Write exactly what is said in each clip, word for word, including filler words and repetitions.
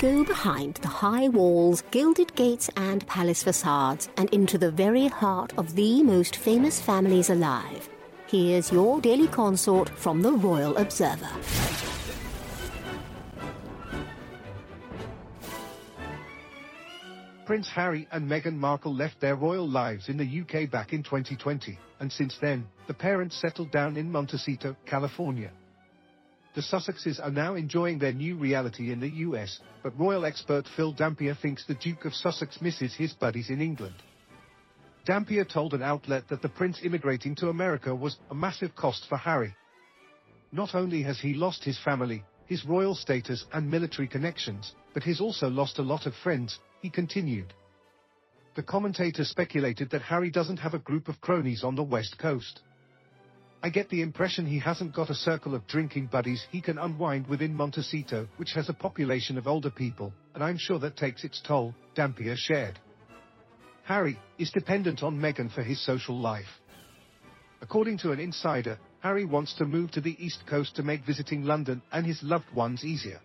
go behind the high walls, gilded gates and palace facades and into the very heart of the most famous families alive. Here's your daily consort from the Royal Observer. Prince Harry and Meghan Markle left their royal lives in the U K back in twenty twenty, and since then, the parents settled down in Montecito, California. The Sussexes are now enjoying their new reality in the U S, but royal expert Phil Dampier thinks the Duke of Sussex misses his buddies in England. Dampier told an outlet that the prince immigrating to America was a massive cost for Harry. Not only has he lost his family, his royal status and military connections, but he's also lost a lot of friends, he continued. The commentator speculated that Harry doesn't have a group of cronies on the West Coast. I get the impression he hasn't got a circle of drinking buddies he can unwind within Montecito, which has a population of older people, and I'm sure that takes its toll, Dampier shared. Harry is dependent on Meghan for his social life. According to an insider, Harry wants to move to the East Coast to make visiting London and his loved ones easier.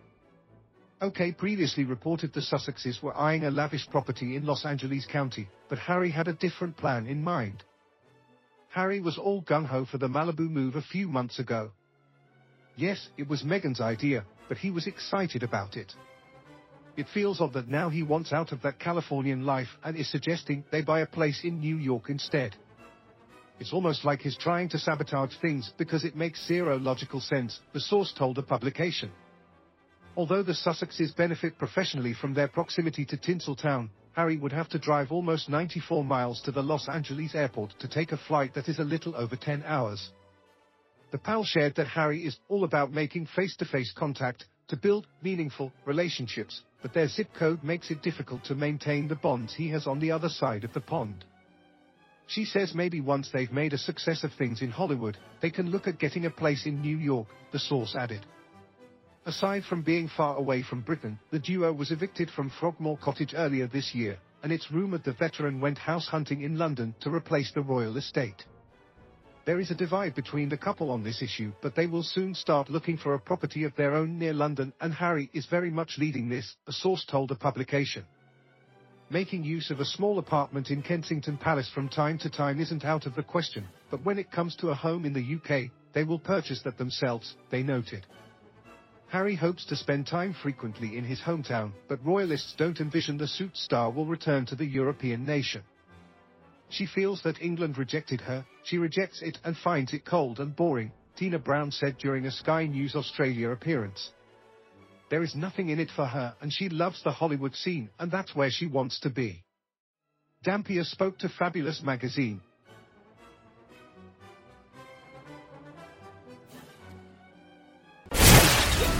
OK previously reported the Sussexes were eyeing a lavish property in Los Angeles County, but Harry had a different plan in mind. Harry was all gung-ho for the Malibu move a few months ago. Yes, it was Meghan's idea, but he was excited about it. It feels odd that now he wants out of that Californian life and is suggesting they buy a place in New York instead. It's almost like he's trying to sabotage things because it makes zero logical sense, the source told a publication. Although the Sussexes benefit professionally from their proximity to Tinseltown, Harry would have to drive almost ninety-four miles to the Los Angeles airport to take a flight that is a little over ten hours. The pal shared that Harry is all about making face-to-face contact to build meaningful relationships, but their zip code makes it difficult to maintain the bonds he has on the other side of the pond. She says maybe once they've made a success of things in Hollywood, they can look at getting a place in New York, the source added. Aside from being far away from Britain, the duo was evicted from Frogmore Cottage earlier this year, and it's rumoured the veteran went house hunting in London to replace the royal estate. There is a divide between the couple on this issue, but they will soon start looking for a property of their own near London, and Harry is very much leading this, a source told a publication. Making use of a small apartment in Kensington Palace from time to time isn't out of the question, but when it comes to a home in the U K, they will purchase that themselves, they noted. Harry hopes to spend time frequently in his hometown, but royalists don't envision the suit star will return to the European nation. She feels that England rejected her, she rejects it and finds it cold and boring, Tina Brown said during a Sky News Australia appearance. There is nothing in it for her and she loves the Hollywood scene and that's where she wants to be. Dampier spoke to Fabulous magazine.